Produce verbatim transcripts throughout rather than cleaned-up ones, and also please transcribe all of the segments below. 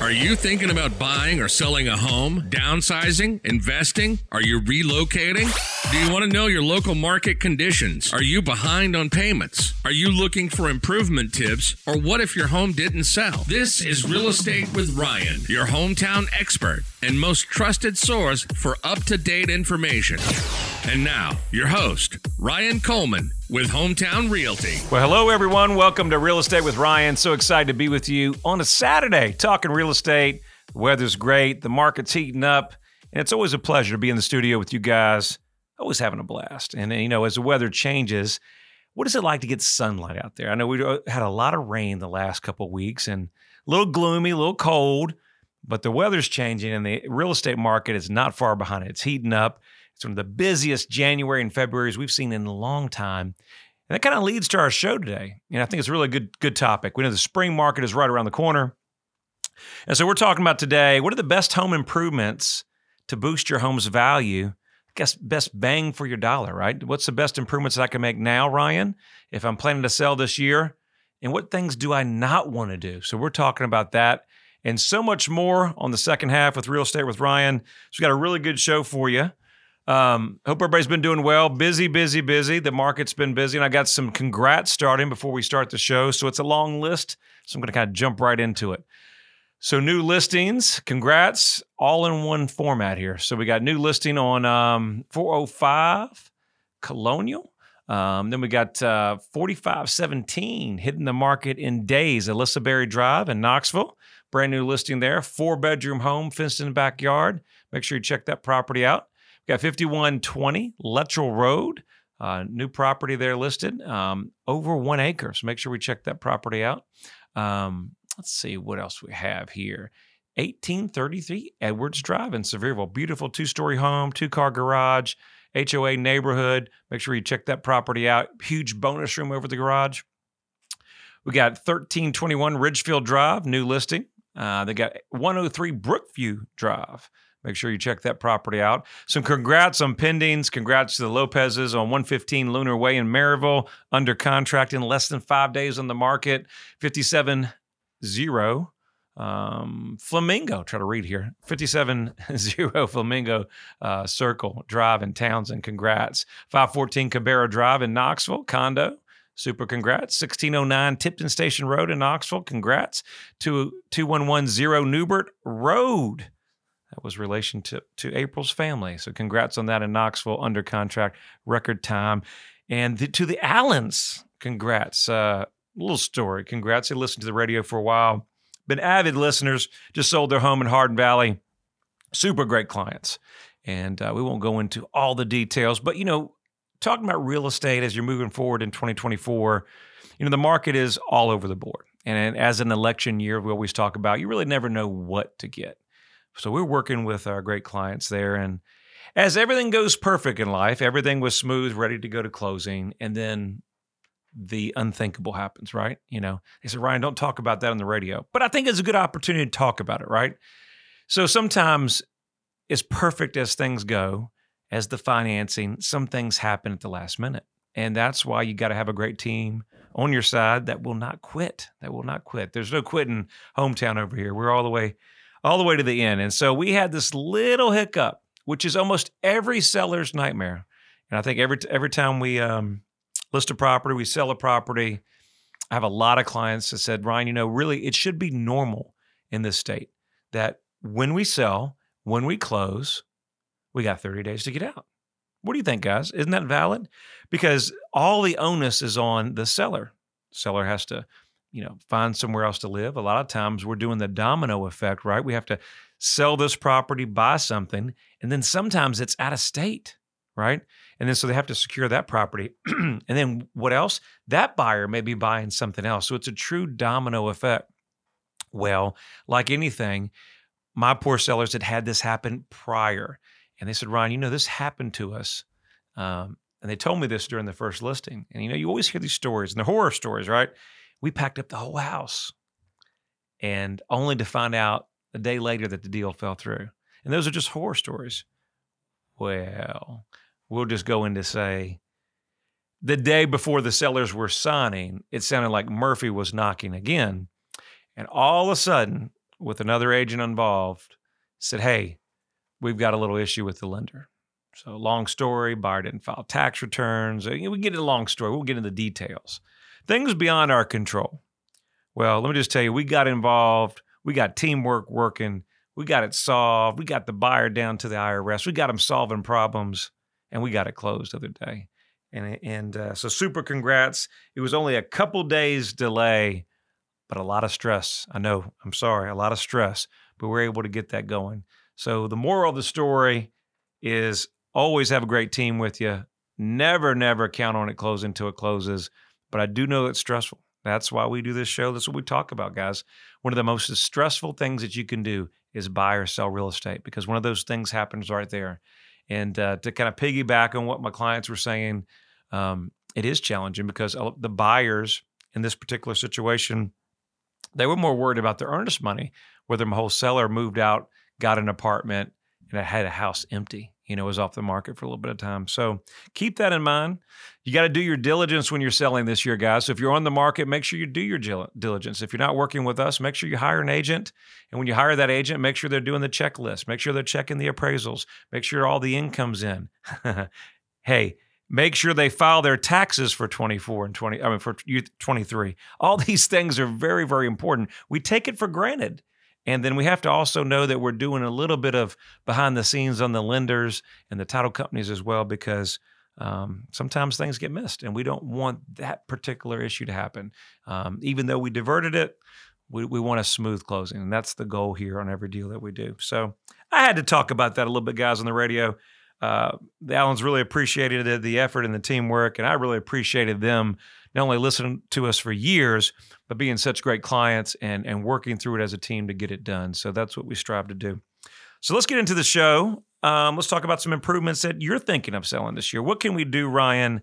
Are you thinking about buying or selling a home, downsizing, investing? Are you relocating? Do you want to know your local market conditions? Are you behind on payments? Are you looking for improvement tips? Or what if your home didn't sell? This is Real Estate with Ryan, your hometown expert and most trusted source for up-to-date information. And now, your host, Ryan Coleman with Hometown Realty. Well, hello, everyone. Welcome to Real Estate with Ryan. So excited to be with you on a Saturday talking real estate. The weather's great. The market's heating up. And it's always a pleasure to be in the studio with you guys. Always having a blast. And, you know, as the weather changes, what is it like to get sunlight out there? I know we had a lot of rain the last couple of weeks and a little gloomy, a little cold, but the weather's changing and the real estate market is not far behind it. It's heating up. It's one of the busiest January and Februarys we've seen in a long time. And that kind of leads to our show today. And I think it's a really good, good topic. We know the spring market is right around the corner. And so we're talking about today, what are the best home improvements to boost your home's value? I guess best bang for your dollar, right? What's the best improvements that I can make now, Ryan, if I'm planning to sell this year? And what things do I not want to do? So we're talking about that and so much more on the second half with Real Estate with Ryan. So we've got a really good show for you. Um, hope everybody's been doing well. Busy, busy, busy. The market's been busy. And I got some congrats starting before we start the show. So it's a long list. So I'm going to kind of jump right into it. So new listings, congrats, all in one format here. So we got new listing on um, four oh five Colonial. Um, then we got uh, forty-five seventeen hitting the market in days, Alyssa Berry Drive in Knoxville. Brand new listing there. Four bedroom home, fenced in the backyard. Make sure you check that property out. Got fifty-one twenty Lettrell Road, uh, new property there listed, um, over one acre. So make sure we check that property out. Um, let's see what else we have here. eighteen thirty-three Edwards Drive in Sevierville. Beautiful two-story home, two-car garage, H O A neighborhood. Make sure you check that property out. Huge bonus room over the garage. We got thirteen twenty-one Ridgefield Drive, new listing. Uh, they got one oh three Brookview Drive. Make sure you check that property out. Some congrats on pendings. Congrats to the Lopez's on one fifteen Lunar Way in Maryville, under contract in less than five days on the market. fifty-seven oh um, Flamingo, try to read here. fifty-seven oh Flamingo uh, Circle Drive in Townsend. Congrats. five fourteen Cabrera Drive in Knoxville, condo. Super congrats. sixteen oh nine Tipton Station Road in Knoxville. Congrats. two one one oh Newbert Road. That was relation to, to April's family. So congrats on that in Knoxville, under contract, record time. And the, to the Allens, congrats. Uh, little story, congrats. They listened to the radio for a while. Been avid listeners, just sold their home in Hardin Valley. Super great clients. And uh, we won't go into all the details. But, you know, talking about real estate as you're moving forward in twenty twenty-four, you know, the market is all over the board. And as an election year, we always talk about, you really never know what to get. So we're working with our great clients there. And as everything goes perfect in life, everything was smooth, ready to go to closing. And then the unthinkable happens, right? You know, they said, Ryan, don't talk about that on the radio. But I think it's a good opportunity to talk about it, right? So sometimes as perfect as things go, as the financing, some things happen at the last minute. And that's why you got to have a great team on your side that will not quit, that will not quit. There's no quitting hometown over here. We're all the way all the way to the end. And so we had this little hiccup, which is almost every seller's nightmare. And I think every every time we um, list a property, we sell a property, I have a lot of clients that said, Ryan, you know, really, it should be normal in this state that when we sell, when we close, we got thirty days to get out. What do you think, guys? Isn't that valid? Because all the onus is on the seller. Seller has to, you know, find somewhere else to live. A lot of times we're doing the domino effect, right? We have to sell this property, buy something, and then sometimes it's out of state, right? And then so they have to secure that property. And then what else? That buyer may be buying something else. So it's a true domino effect. Well, like anything, my poor sellers had had this happen prior. And they said, Ryan, you know, this happened to us. Um, and they told me this during the first listing. And, you know, you always hear these stories and the horror stories, right? We packed up the whole house and only to find out a day later that the deal fell through. And those are just horror stories. Well, we'll just go in to say the day before the sellers were signing, it sounded like Murphy was knocking again. And all of a sudden, with another agent involved, said, hey, we've got a little issue with the lender. So long story, buyer didn't file tax returns. We can get into the long story. We'll get into the details. Things beyond our control. Well, let me just tell you, we got involved. We got teamwork working. We got it solved. We got the buyer down to the I R S. We got them solving problems, and we got it closed the other day. And, and uh, so super congrats. It was only a couple days delay, but a lot of stress. I know, I'm sorry, a lot of stress, but we're able to get that going. So the moral of the story is always have a great team with you. Never, never count on it closing until it closes. But I do know it's stressful. That's why we do this show. That's what we talk about, guys. One of the most stressful things that you can do is buy or sell real estate, because one of those things happens right there. And uh, to kind of piggyback on what my clients were saying, um, it is challenging because the buyers in this particular situation, they were more worried about their earnest money, whether my wholesaler moved out, got an apartment, and I had a house empty. You know, it was off the market for a little bit of time. So keep that in mind. You got to do your diligence when you're selling this year, guys. So if you're on the market, make sure you do your diligence. If you're not working with us, make sure you hire an agent. And when you hire that agent, make sure they're doing the checklist. Make sure they're checking the appraisals. Make sure all the income's in. Hey, make sure they file their taxes for twenty-four and twenty, I mean, for twenty-three. All these things are very, very important. We take it for granted. And then we have to also know that we're doing a little bit of behind the scenes on the lenders and the title companies as well, because um, sometimes things get missed and we don't want that particular issue to happen. Um, even though we diverted it, we, we want a smooth closing. And that's the goal here on every deal that we do. So I had to talk about that a little bit, guys, on the radio. Uh, the Allens really appreciated it, the effort and the teamwork. And I really appreciated them not only listening to us for years, but being such great clients and, and working through it as a team to get it done. So that's what we strive to do. So let's get into the show. Um, let's talk about some improvements that you're thinking of selling this year. What can we do, Ryan,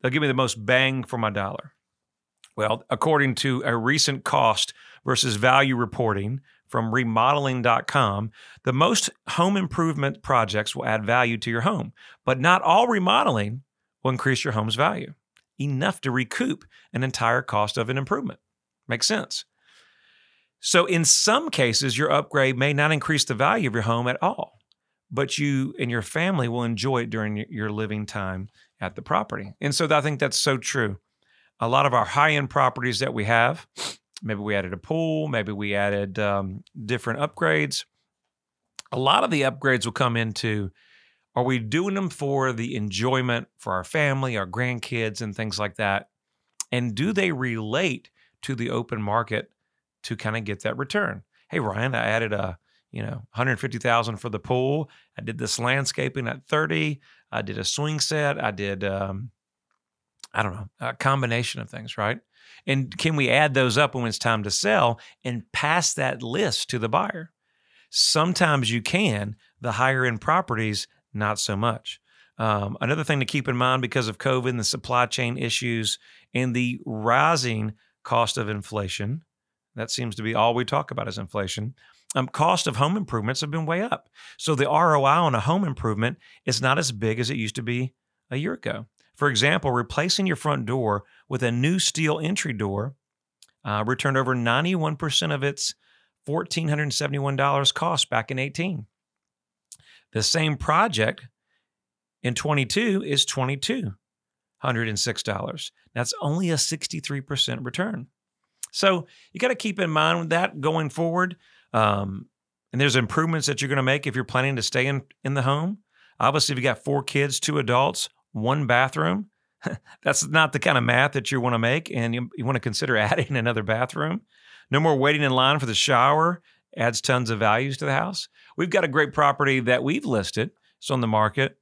that'll give me the most bang for my dollar? Well, according to a recent cost versus value reporting from remodeling dot com, the most home improvement projects will add value to your home, but not all remodeling will increase your home's value enough to recoup an entire cost of an improvement. Makes sense. So in some cases, your upgrade may not increase the value of your home at all, but you and your family will enjoy it during your living time at the property. And so I think that's so true. A lot of our high-end properties that we have, maybe we added a pool, maybe we added um, different upgrades. A lot of the upgrades will come into, are we doing them for the enjoyment for our family, our grandkids, and things like that? And do they relate to the open market to kind of get that return? Hey, Ryan, I added a, you know, one hundred fifty thousand dollars for the pool. I did this landscaping at thirty. I did a swing set. I did, um, I don't know, a combination of things, right? And can we add those up when it's time to sell and pass that list to the buyer? Sometimes you can. The higher end properties, not so much. Um, another thing to keep in mind because of COVID and the supply chain issues and the rising cost of inflation, that seems to be all we talk about is inflation, um, cost of home improvements have been way up. So the R O I on a home improvement is not as big as it used to be a year ago. For example, replacing your front door with a new steel entry door uh, returned over ninety-one percent of its one thousand four hundred seventy-one dollars cost back in eighteen. The same project in twenty-two is two thousand two hundred six dollars. That's only a sixty-three percent return. So you got to keep in mind that going forward. Um, and there's improvements that you're going to make if you're planning to stay in, in the home. Obviously, if you got four kids, two adults, one bathroom, that's not the kind of math that you want to make. And you, you want to consider adding another bathroom. No more waiting in line for the shower. Adds tons of values to the house. We've got a great property that we've listed. It's on the market.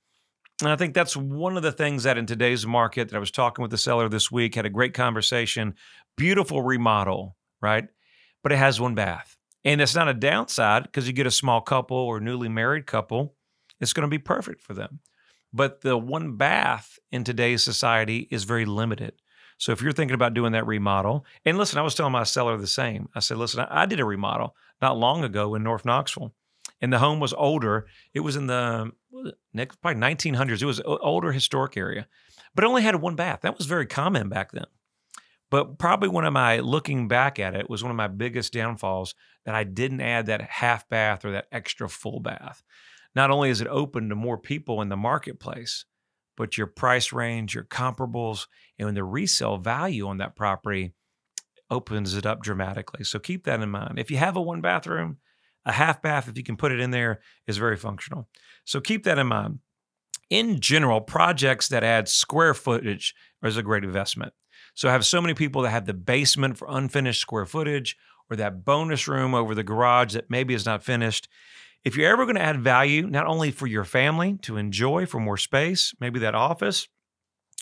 And I think that's one of the things that in today's market that I was talking with the seller this week, had a great conversation, beautiful remodel, right? But it has one bath. And it's not a downside because you get a small couple or newly married couple, it's going to be perfect for them. But the one bath in today's society is very limited. So if you're thinking about doing that remodel, and listen, I was telling my seller the same. I said, listen, I did a remodel not long ago in North Knoxville, and the home was older. It was in the next probably nineteen hundreds. It was an older historic area, but it only had one bath. That was very common back then. But probably one of my, looking back at it, was one of my biggest downfalls that I didn't add that half bath or that extra full bath. Not only is it open to more people in the marketplace, but your price range, your comparables, and the resale value on that property opens it up dramatically. So keep that in mind. If you have a one bathroom, a half bath, if you can put it in there, is very functional. So keep that in mind. In general, projects that add square footage is a great investment. So I have so many people that have the basement for unfinished square footage or that bonus room over the garage that maybe is not finished. If you're ever going to add value, not only for your family to enjoy for more space, maybe that office,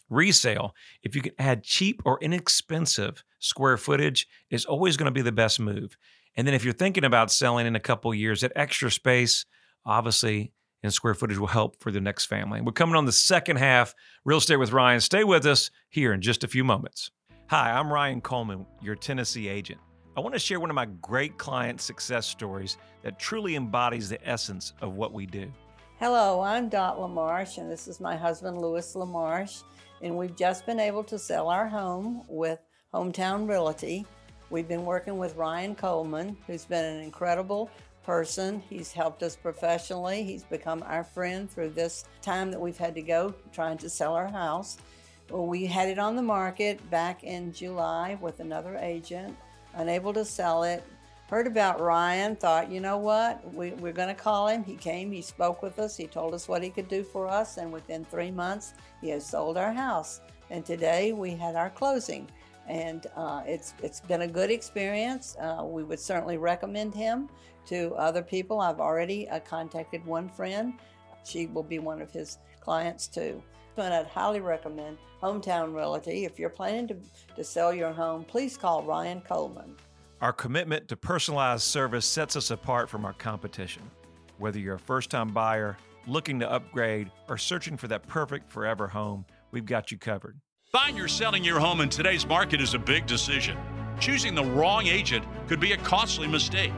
resale, if you can add cheap or inexpensive square footage, is always going to be the best move. And then if you're thinking about selling in a couple of years, that extra space, obviously, and square footage will help for the next family. We're coming on the second half, Real Estate with Ryan. Stay with us here in just a few moments. Hi, I'm Ryan Coleman, your Tennessee agent. I want to share one of my great client success stories that truly embodies the essence of what we do. Hello, I'm Dot LaMarche, and this is my husband, Louis LaMarche, and we've just been able to sell our home with Hometown Realty. We've been working with Ryan Coleman, who's been an incredible person. He's helped us professionally. He's become our friend through this time that we've had to go trying to sell our house. Well, we had it on the market back in July with another agent, unable to sell it. Heard about Ryan, thought, you know what, we, we're going to call him. He came, he spoke with us, he told us what he could do for us, and within three months, he has sold our house. And today we had our closing. And uh, it's it's been a good experience. Uh, we would certainly recommend him to other people. I've already uh, contacted one friend. She will be one of his clients too. But I'd highly recommend Hometown Realty. If you're planning to, to sell your home, please call Ryan Coleman. Our commitment to personalized service sets us apart from our competition. Whether you're a first-time buyer, looking to upgrade, or searching for that perfect forever home, we've got you covered. Buying or selling your home in today's market is a big decision. Choosing the wrong agent could be a costly mistake.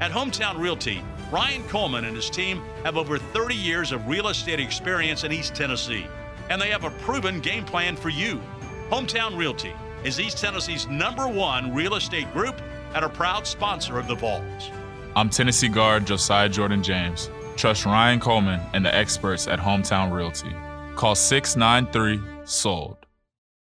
At Hometown Realty, Ryan Coleman and his team have over thirty years of real estate experience in East Tennessee, and they have a proven game plan for you. Hometown Realty is East Tennessee's number one real estate group and a proud sponsor of the Vols. I'm Tennessee guard Josiah Jordan James. Trust Ryan Coleman and the experts at Hometown Realty. Call six nine three, S O L D.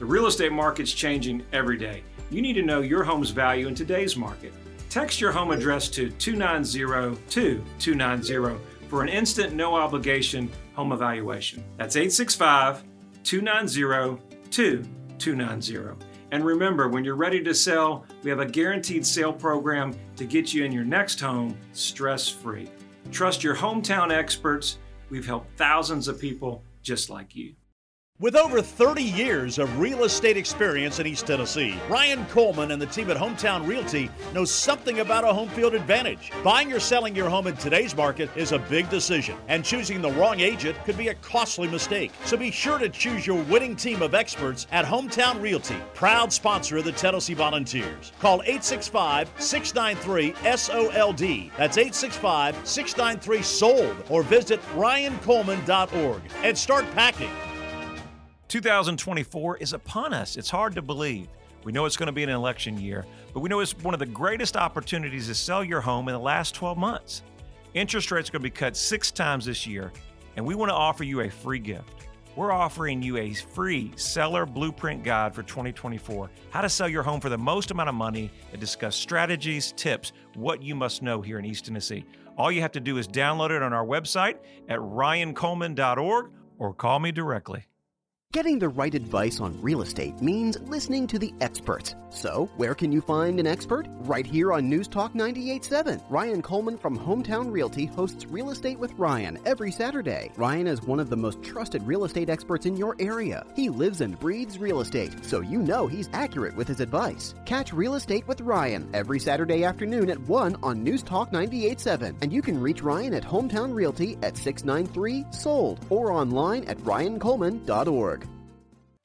The real estate market's changing every day. You need to know your home's value in today's market. Text your home address to two nine zero, two two nine zero for an instant, no obligation home evaluation. That's eight six five, two nine zero, two two nine zero. And remember, when you're ready to sell, we have a guaranteed sale program to get you in your next home stress-free. Trust your hometown experts. We've helped thousands of people just like you. With over thirty years of real estate experience in East Tennessee, Ryan Coleman and the team at Hometown Realty knows something about a home field advantage. Buying or selling your home in today's market is a big decision, and choosing the wrong agent could be a costly mistake. So be sure to choose your winning team of experts at Hometown Realty, proud sponsor of the Tennessee Volunteers. Call eight six five, six nine three, S O L D. That's eight six five, six nine three, S O L D, or visit ryan coleman dot org and start packing. twenty twenty-four is upon us. It's hard to believe. We know it's going to be an election year, but we know it's one of the greatest opportunities to sell your home in the last twelve months. Interest rates are going to be cut six times this year, and we want to offer you a free gift. We're offering you a free seller blueprint guide for twenty twenty-four, how to sell your home for the most amount of money, and discuss strategies, tips, what you must know here in East Tennessee. All you have to do is download it on our website at ryan coleman dot org or call me directly. Getting the right advice on real estate means listening to the experts. So, where can you find an expert? Right here on News Talk ninety-eight point seven. Ryan Coleman from Hometown Realty hosts Real Estate with Ryan every Saturday. Ryan is one of the most trusted real estate experts in your area. He lives and breathes real estate, so you know he's accurate with his advice. Catch Real Estate with Ryan every Saturday afternoon at one on News Talk ninety-eight point seven. And you can reach Ryan at Hometown Realty at six nine three, sold or online at ryan coleman dot org.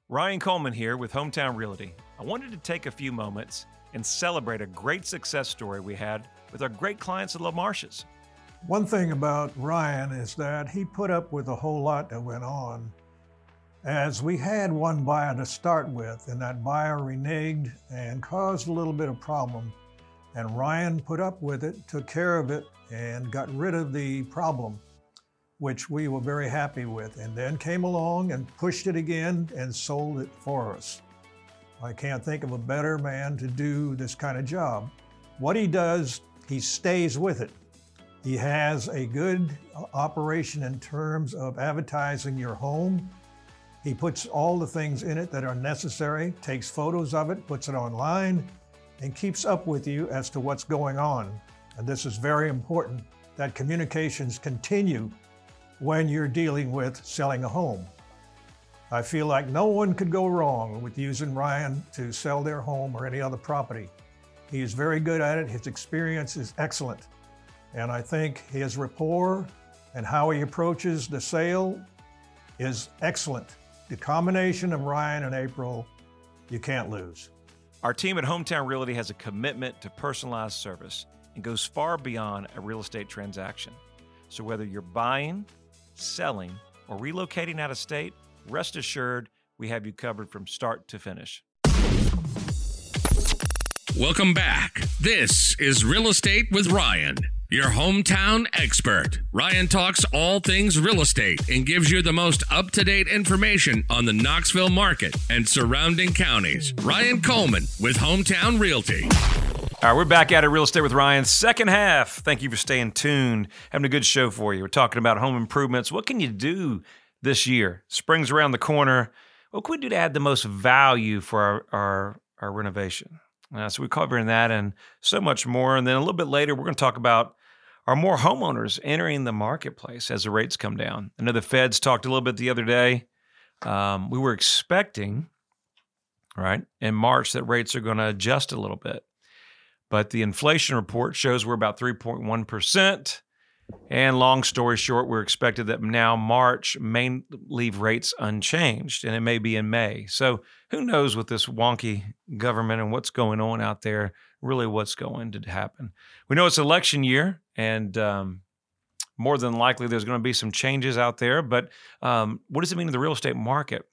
Ryan Coleman here with Hometown Realty. I wanted to take a few moments and celebrate a great success story we had with our great clients at LaMarche's. One thing about Ryan is that he put up with a whole lot that went on, as we had one buyer to start with, and that buyer reneged and caused a little bit of problem. And Ryan put up with it, took care of it, and got rid of the problem, which we were very happy with, and then came along and pushed it again and sold it for us. I can't think of a better man to do this kind of job. What he does, he stays with it. He has a good operation in terms of advertising your home. He puts all the things in it that are necessary, takes photos of it, puts it online, and keeps up with you as to what's going on. And this is very important, that communications continue when you're dealing with selling a home. I feel like no one could go wrong with using Ryan to sell their home or any other property. He is very good at it. His experience is excellent. And I think his rapport and how he approaches the sale is excellent. The combination of Ryan and April, you can't lose. Our team at Hometown Realty has a commitment to personalized service and goes far beyond a real estate transaction. So whether you're buying, selling, or relocating out of state, rest assured, we have you covered from start to finish. Welcome back. This is Real Estate with Ryan, your hometown expert. Ryan talks all things real estate and gives you the most up-to-date information on the Knoxville market and surrounding counties. Ryan Coleman with Hometown Realty. All right, we're back at it, Real Estate with Ryan. Second half. Thank you for staying tuned. Having a good show for you. We're talking about home improvements. What can you do this year? Spring's around the corner. What can we do to add the most value for our our, our renovation? Uh, so we're covering that and so much more. And then a little bit later, we're going to talk about are more homeowners entering the marketplace as the rates come down. I know the Feds talked a little bit the other day. Um, we were expecting, right, in March that rates are going to adjust a little bit. But the inflation report shows we're about three point one percent. And long story short, we're expected that now March may leave rates unchanged, and it may be in May. So who knows with this wonky government and what's going on out there, really what's going to happen. We know it's election year, and um, more than likely there's going to be some changes out there. But um, what does it mean to the real estate market?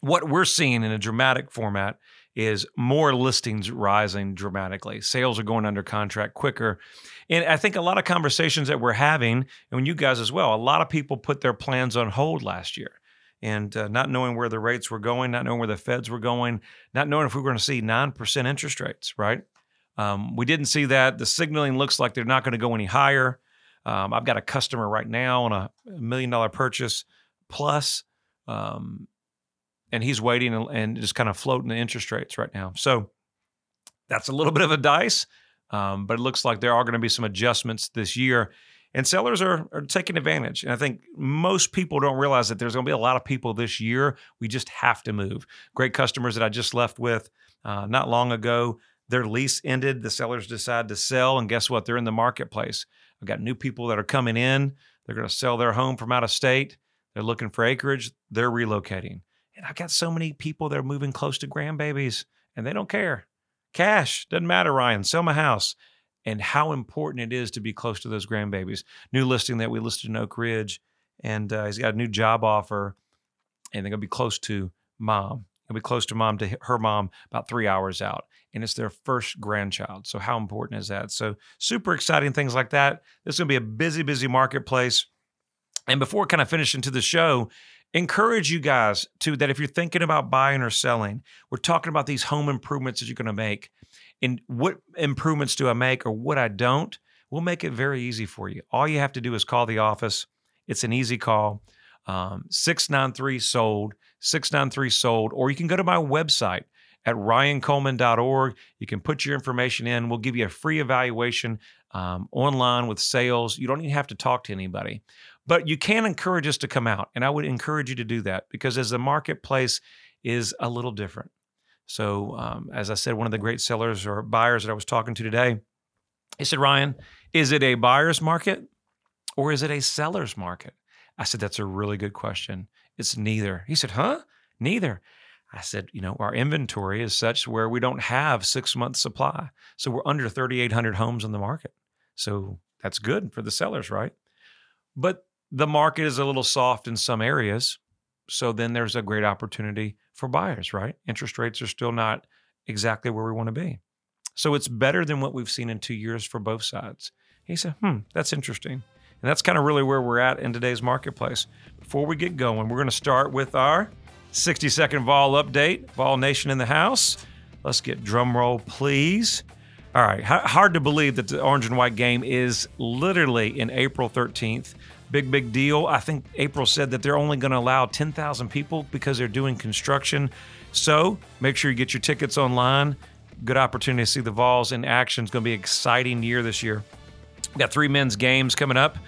What we're seeing in a dramatic format is more listings rising dramatically. Sales are going under contract quicker. And I think a lot of conversations that we're having, and you guys as well, a lot of people put their plans on hold last year. And uh, not knowing where the rates were going, not knowing where the Feds were going, not knowing if we were going to see nine percent interest rates, right? Um, we didn't see that. The signaling looks like they're not going to go any higher. Um, I've got a customer right now on a million dollar purchase plus, um, and he's waiting and just kind of floating the interest rates right now. So that's a little bit of a dice, um, but it looks like there are going to be some adjustments this year. And sellers are, are taking advantage. And I think most people don't realize that there's going to be a lot of people this year. We just have to move. Great customers that I just left with uh, not long ago, their lease ended. The sellers decide to sell. And guess what? They're in the marketplace. I've got new people that are coming in. They're going to sell their home from out of state. They're looking for acreage. They're relocating. And I got so many people that are moving close to grandbabies, and they don't care. Cash, doesn't matter, Ryan. Sell my house. And how important it is to be close to those grandbabies. New listing that we listed in Oak Ridge, and uh, he's got a new job offer, and they're going to be close to mom. They'll be close to mom, to her mom, about three hours out. And it's their first grandchild. So how important is that? So super exciting things like that. This is going to be a busy, busy marketplace. And before kind of finishing to the show, encourage you guys to that if you're thinking about buying or selling, we're talking about these home improvements that you're going to make. And what improvements do I make or what I don't? We'll make it very easy for you. All you have to do is call the office. It's an easy call. Um, six nine three, S O L D, six nine three, S O L D. Or you can go to my website at ryan coleman dot org. You can put your information in. We'll give you a free evaluation um, online with sales. You don't even have to talk to anybody. But you can encourage us to come out. And I would encourage you to do that because as the marketplace is a little different. So um, as I said, one of the great sellers or buyers that I was talking to today, he said, Ryan, is it a buyer's market or is it a seller's market? I said, that's a really good question. It's neither. He said, huh? Neither. I said, you know, our inventory is such where we don't have six month supply. So we're under thirty-eight hundred homes on the market. So that's good for the sellers, right? But the market is a little soft in some areas. So then there's a great opportunity for buyers, right? Interest rates are still not exactly where we want to be. So it's better than what we've seen in two years for both sides. He said, hmm, that's interesting. And that's kind of really where we're at in today's marketplace. Before we get going, we're going to start with our sixty-second Vol update. Vol Nation in the house. Let's get drum roll, please. All right. H- hard to believe that the orange and white game is literally in April thirteenth. Big, big deal. I think April said that they're only going to allow ten thousand people because they're doing construction. So make sure you get your tickets online. Good opportunity to see the Vols in action. It's going to be an exciting year this year. We've got three men's games coming up.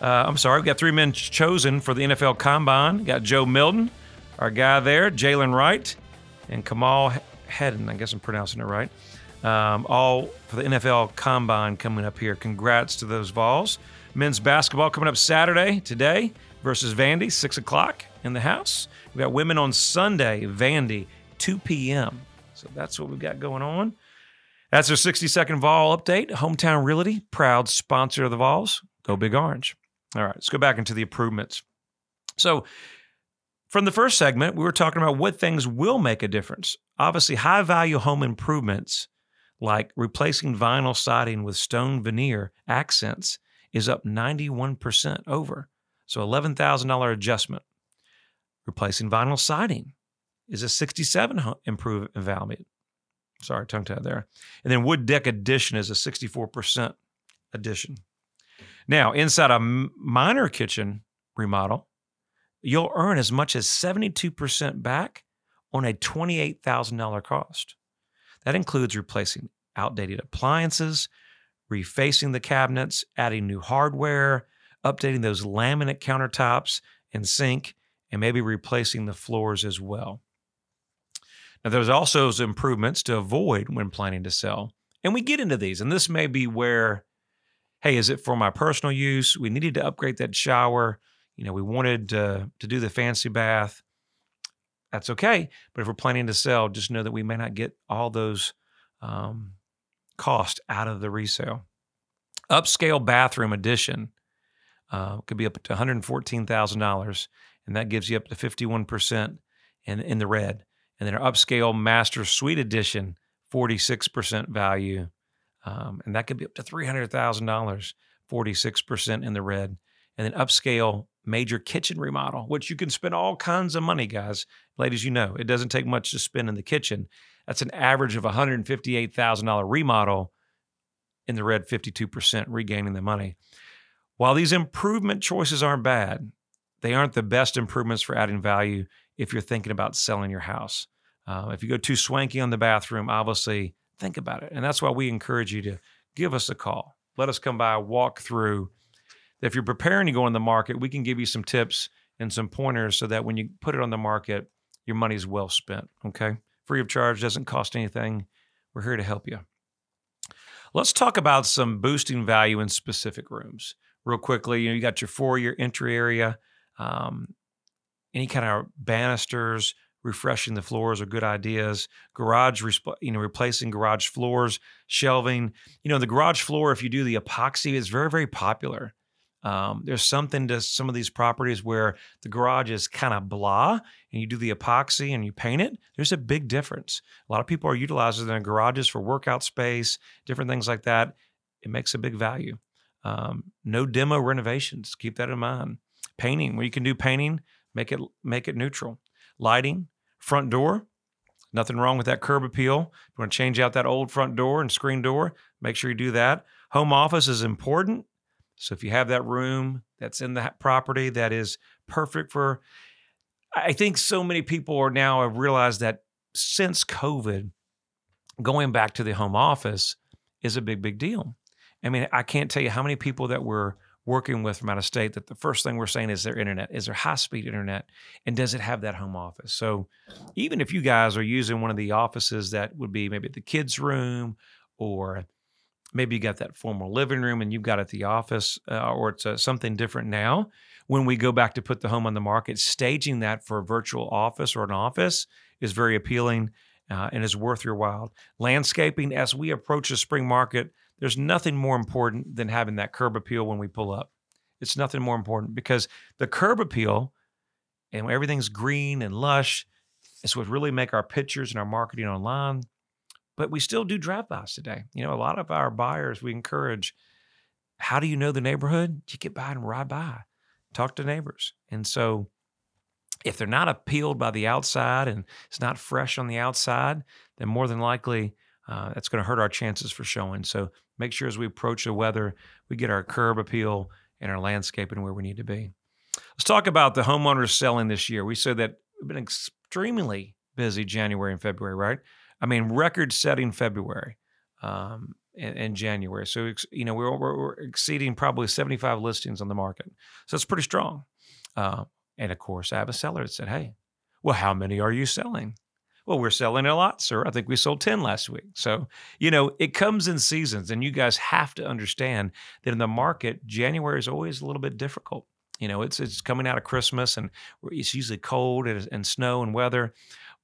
Uh, I'm sorry, we've got three men chosen for the N F L Combine. We've got Joe Milton, our guy there, Jalen Wright, and Kamal Hedden. I guess I'm pronouncing it right. Um, all for the N F L Combine coming up here. Congrats to those Vols. Men's basketball coming up Saturday, today, versus Vandy, six o'clock in the house. We've got women on Sunday, Vandy, two p.m. So that's what we've got going on. That's our sixty-second Vol update. Hometown Realty, proud sponsor of the Vols. Go Big Orange. All right, let's go back into the improvements. So from the first segment, we were talking about what things will make a difference. Obviously, high-value home improvements like replacing vinyl siding with stone veneer accents is up ninety-one percent over. So eleven thousand dollars adjustment. Replacing vinyl siding is a sixty-seven improve in value. Sorry, tongue tied there. And then wood deck addition is a sixty-four percent addition. Now, inside a minor kitchen remodel, you'll earn as much as seventy-two percent back on a twenty-eight thousand dollars cost. That includes replacing outdated appliances, refacing the cabinets, adding new hardware, updating those laminate countertops and sink, and maybe replacing the floors as well. Now, there's also improvements to avoid when planning to sell. And we get into these. And this may be where, hey, is it for my personal use? We needed to upgrade that shower. You know, we wanted uh, to do the fancy bath. That's okay. But if we're planning to sell, just know that we may not get all those um, costs out of the resale. Upscale bathroom addition uh, could be up to one hundred fourteen thousand dollars. And that gives you up to fifty-one percent in, in the red. And then our upscale master suite edition, forty-six percent value. Um, and that could be up to three hundred thousand dollars, forty-six percent in the red. And then upscale major kitchen remodel, which you can spend all kinds of money, guys. Ladies, you know, it doesn't take much to spend in the kitchen. That's an average of one hundred fifty-eight thousand dollars remodel in the red, fifty-two percent regaining the money. While these improvement choices aren't bad, they aren't the best improvements for adding value if you're thinking about selling your house. Uh, if you go too swanky on the bathroom, obviously think about it. And that's why we encourage you to give us a call. Let us come by, walk through. If you're preparing to go on the market, we can give you some tips and some pointers so that when you put it on the market, your money's well spent, okay? Free of charge, doesn't cost anything. We're here to help you. Let's talk about some boosting value in specific rooms. Real quickly, you know, you got your foyer entry area. Um, Any kind of banisters, refreshing the floors are good ideas. Garage, you know, replacing garage floors, shelving. You know, the garage floor, if you do the epoxy, it's very, very popular. Um, there's something to some of these properties where the garage is kind of blah and you do the epoxy and you paint it. There's a big difference. A lot of people are utilizing their garages for workout space, different things like that. It makes a big value. Um, no demo renovations. Keep that in mind. Painting, where you can do painting, make it make it neutral. Lighting, front door. Nothing wrong with that curb appeal. If you want to change out that old front door and screen door, make sure you do that. Home office is important. So if you have that room that's in the property that is perfect for, I think so many people are now have realized that since COVID, going back to the home office is a big, big deal. I mean, I can't tell you how many people that we're working with from out of state that the first thing we're saying is their internet, is their high-speed internet, and does it have that home office? So even if you guys are using one of the offices that would be maybe the kids' room, or maybe you got that formal living room and you've got it at the office, uh, or it's uh, something different now, when we go back to put the home on the market, staging that for a virtual office or an office is very appealing uh, and is worth your while. Landscaping, as we approach the spring market, there's nothing more important than having that curb appeal when we pull up. It's nothing more important, because the curb appeal and everything's green and lush is what really make our pictures and our marketing online. But we still do drive-bys today. You know, a lot of our buyers, we encourage, how do you know the neighborhood? You get by and ride by, talk to neighbors. And so if they're not appealed by the outside and it's not fresh on the outside, then more than likely uh, that's going to hurt our chances for showing. So make sure as we approach the weather, we get our curb appeal and our landscaping where we need to be. Let's talk about the homeowners selling this year. We said that we've been extremely busy January and February, right? I mean, record-setting February um, and, and January. So, you know, we're, we're exceeding probably seventy-five listings on the market. So it's pretty strong. Uh, and, of course, I have a seller that said, hey, well, how many are you selling? Well, we're selling a lot, sir. I think we sold ten last week. So, you know, it comes in seasons, and you guys have to understand that in the market, January is always a little bit difficult. You know, it's it's coming out of Christmas, and it's usually cold and, and snow and weather.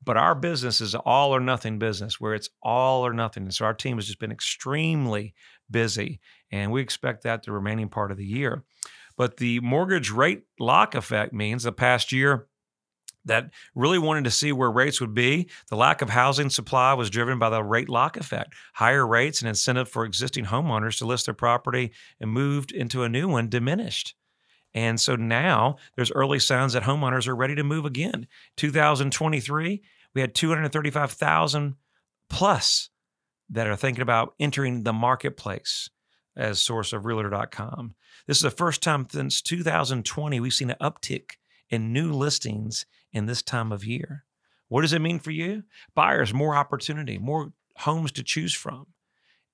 But our business is all or nothing business, where it's all or nothing. And so our team has just been extremely busy, and we expect that the remaining part of the year. But the mortgage rate lock effect means the past year that really wanted to see where rates would be. The lack of housing supply was driven by the rate lock effect, higher rates and incentive for existing homeowners to list their property and moved into a new one diminished. And so now there's early signs that homeowners are ready to move again. two thousand twenty-three, we had two hundred thirty-five thousand plus that are thinking about entering the marketplace as source of realtor dot com. This is the first time since two thousand twenty we've seen an uptick in new listings in this time of year. What does it mean for you? Buyers, more opportunity, more homes to choose from.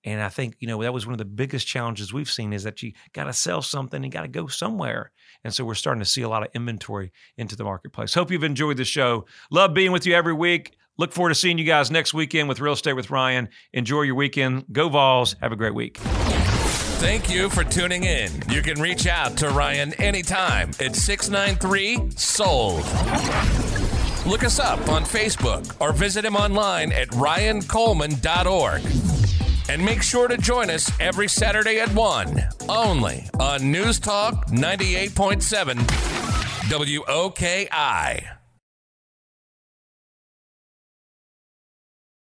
And I think, you know, that was one of the biggest challenges we've seen, is that you got to sell something and got to go somewhere. And so we're starting to see a lot of inventory into the marketplace. Hope you've enjoyed the show. Love being with you every week. Look forward to seeing you guys next weekend with Real Estate with Ryan. Enjoy your weekend. Go Vols. Have a great week. Thank you for tuning in. You can reach out to Ryan anytime at six nine three, S O L D. Look us up on Facebook or visit him online at ryan coleman dot org. And make sure to join us every Saturday at one, only on News Talk ninety-eight point seven W O K I.